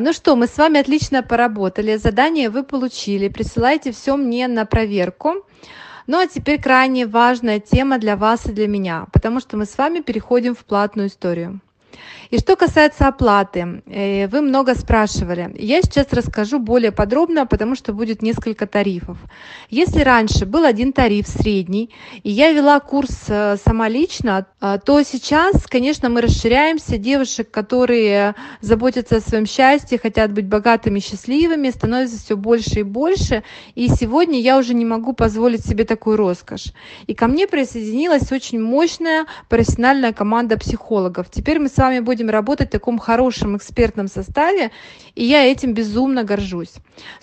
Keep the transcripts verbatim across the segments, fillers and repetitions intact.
Ну что, мы с вами отлично поработали, задание вы получили, присылайте все мне на проверку. Ну а теперь крайне важная тема для вас и для меня, потому что мы с вами переходим в платную историю. И что касается оплаты, вы много спрашивали. Я сейчас расскажу более подробно, потому что будет несколько тарифов. Если раньше был один тариф средний, и я вела курс сама лично, то сейчас, конечно, мы расширяемся. Девушек, которые заботятся о своем счастье, хотят быть богатыми, счастливыми, становится все больше и больше. И сегодня я уже не могу позволить себе такую роскошь. И ко мне присоединилась очень мощная профессиональная команда психологов. Теперь мы с вами будем работать в таком хорошем экспертном составе, и я этим безумно горжусь.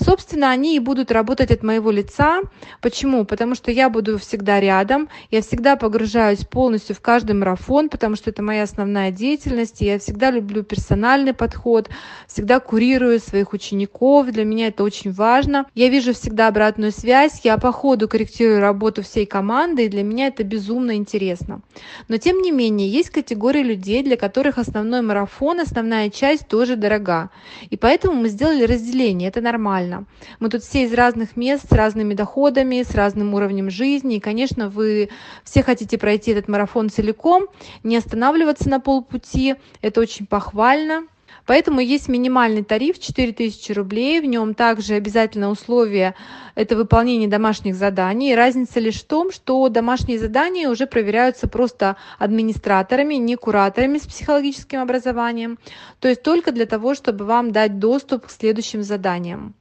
Собственно, они и будут работать от моего лица. Почему? Потому что я буду всегда рядом, я всегда погружаюсь полностью в каждый марафон, потому что это моя основная деятельность, и я всегда люблю персональный подход, всегда курирую своих учеников, для меня это очень важно. Я вижу всегда обратную связь, я по ходу корректирую работу всей команды, и для меня это безумно интересно. Но тем не менее, есть категория людей, для которых основной марафон, основная часть тоже дорога. И поэтому мы сделали разделение, это нормально. Мы тут все из разных мест, с разными доходами, с разным уровнем жизни. И, конечно, вы все хотите пройти этот марафон целиком, не останавливаться на полпути. Это очень похвально. Поэтому есть минимальный тариф четыре тысячи рублей, в нем также обязательно условие – это выполнение домашних заданий. Разница лишь в том, что домашние задания уже проверяются просто администраторами, не кураторами с психологическим образованием, то есть только для того, чтобы вам дать доступ к следующим заданиям.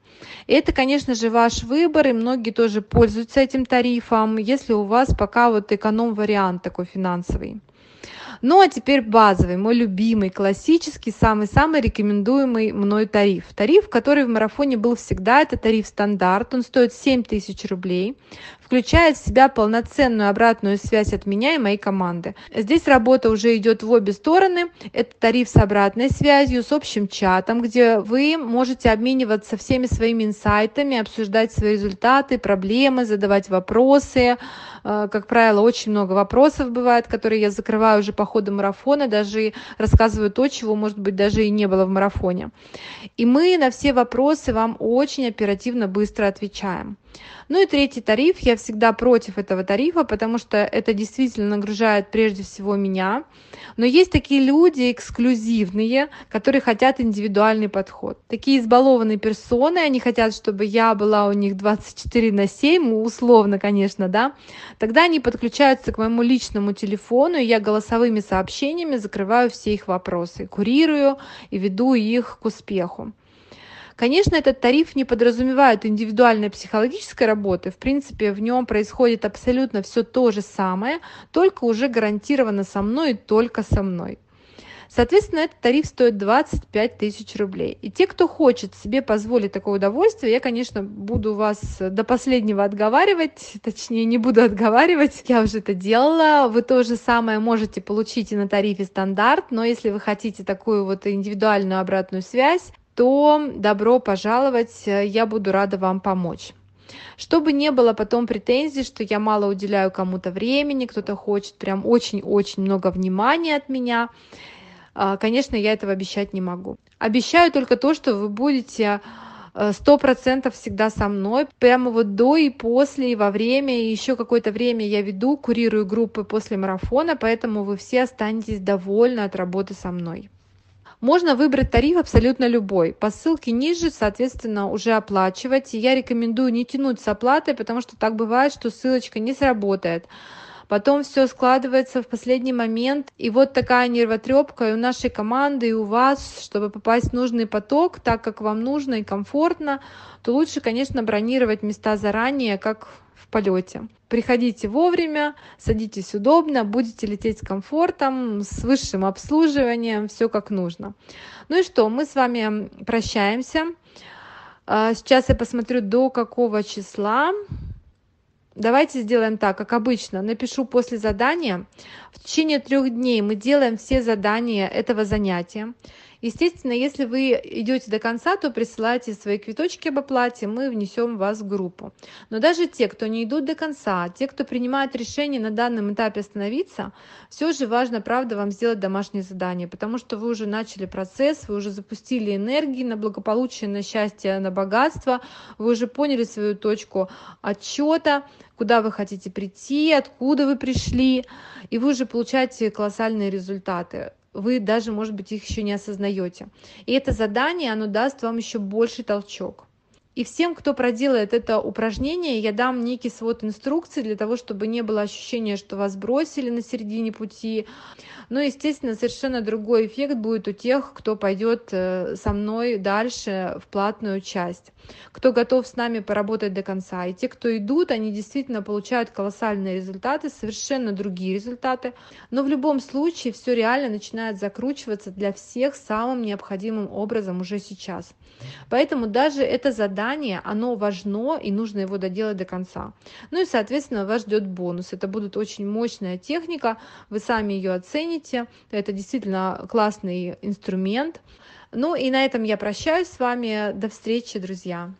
Это, конечно же, ваш выбор, и многие тоже пользуются этим тарифом, если у вас пока вот эконом-вариант такой финансовый. Ну а теперь базовый, мой любимый, классический, самый-самый рекомендуемый мной тариф. Тариф, который в марафоне был всегда, это тариф стандарт, он стоит семь тысяч рублей, включает в себя полноценную обратную связь от меня и моей команды. Здесь работа уже идет в обе стороны, это тариф с обратной связью, с общим чатом, где вы можете обмениваться всеми своими инсайтами, обсуждать свои результаты, проблемы, задавать вопросы. Как правило, очень много вопросов бывает, которые я закрываю уже по ходу марафона, даже рассказываю то, чего, может быть, даже и не было в марафоне. И мы на все вопросы вам очень оперативно, быстро отвечаем. Ну и третий тариф, я всегда против этого тарифа, потому что это действительно нагружает прежде всего меня. Но есть такие люди эксклюзивные, которые хотят индивидуальный подход. Такие избалованные персоны, они хотят, чтобы я была у них двадцать четыре на семь, условно, конечно, да. Тогда они подключаются к моему личному телефону, и я голосовыми сообщениями закрываю все их вопросы, курирую и веду их к успеху. Конечно, этот тариф не подразумевает индивидуальной психологической работы. В принципе, в нем происходит абсолютно все то же самое, только уже гарантированно со мной и только со мной. Соответственно, этот тариф стоит двадцать пять тысяч рублей. И те, кто хочет себе позволить такое удовольствие, я, конечно, буду вас до последнего отговаривать, точнее, не буду отговаривать, я уже это делала. Вы то же самое можете получить и на тарифе стандарт, но если вы хотите такую вот индивидуальную обратную связь, то добро пожаловать, я буду рада вам помочь. Чтобы не было потом претензий, что я мало уделяю кому-то времени, кто-то хочет прям очень-очень много внимания от меня, конечно, я этого обещать не могу. Обещаю только то, что вы будете сто процентов всегда со мной, прямо вот до и после, и во время, и еще какое-то время я веду, курирую группы после марафона, поэтому вы все останетесь довольны от работы со мной. Можно выбрать тариф абсолютно любой. По ссылке ниже, соответственно, уже оплачивать. И я рекомендую не тянуть с оплатой, потому что так бывает, что ссылочка не сработает. Потом все складывается в последний момент. И вот такая нервотрепка и у нашей команды, и у вас, чтобы попасть в нужный поток, так как вам нужно и комфортно, то лучше, конечно, бронировать места заранее, как в полете. Приходите вовремя, садитесь удобно, будете лететь с комфортом, с высшим обслуживанием, все как нужно. Ну и что, мы с вами прощаемся. Сейчас я посмотрю, до какого числа. Давайте сделаем так, как обычно, напишу после задания. В течение трех дней мы делаем все задания этого занятия. Естественно, если вы идете до конца, то присылайте свои квиточки об оплате, мы внесем вас в группу. Но даже те, кто не идут до конца, те, кто принимает решение на данном этапе остановиться, все же важно, правда, вам сделать домашнее задание, потому что вы уже начали процесс, вы уже запустили энергии на благополучие, на счастье, на богатство, вы уже поняли свою точку отчета, куда вы хотите прийти, откуда вы пришли, и вы уже получаете колоссальные результаты. Вы даже, может быть, их еще не осознаете. И это задание, оно даст вам еще больший толчок. И всем, кто проделает это упражнение, я дам некий свод инструкций для того, чтобы не было ощущения, что вас бросили на середине пути. Но, естественно, совершенно другой эффект будет у тех, кто пойдет со мной дальше в платную часть, кто готов с нами поработать до конца. И те, кто идут, они действительно получают колоссальные результаты, совершенно другие результаты. Но в любом случае все реально начинает закручиваться для всех самым необходимым образом уже сейчас. Поэтому даже это задание, оно важно, и нужно его доделать до конца. Ну и, соответственно, вас ждет бонус. Это будет очень мощная техника, вы сами ее оцените. Это действительно классный инструмент. Ну и на этом я прощаюсь с вами. До встречи, друзья!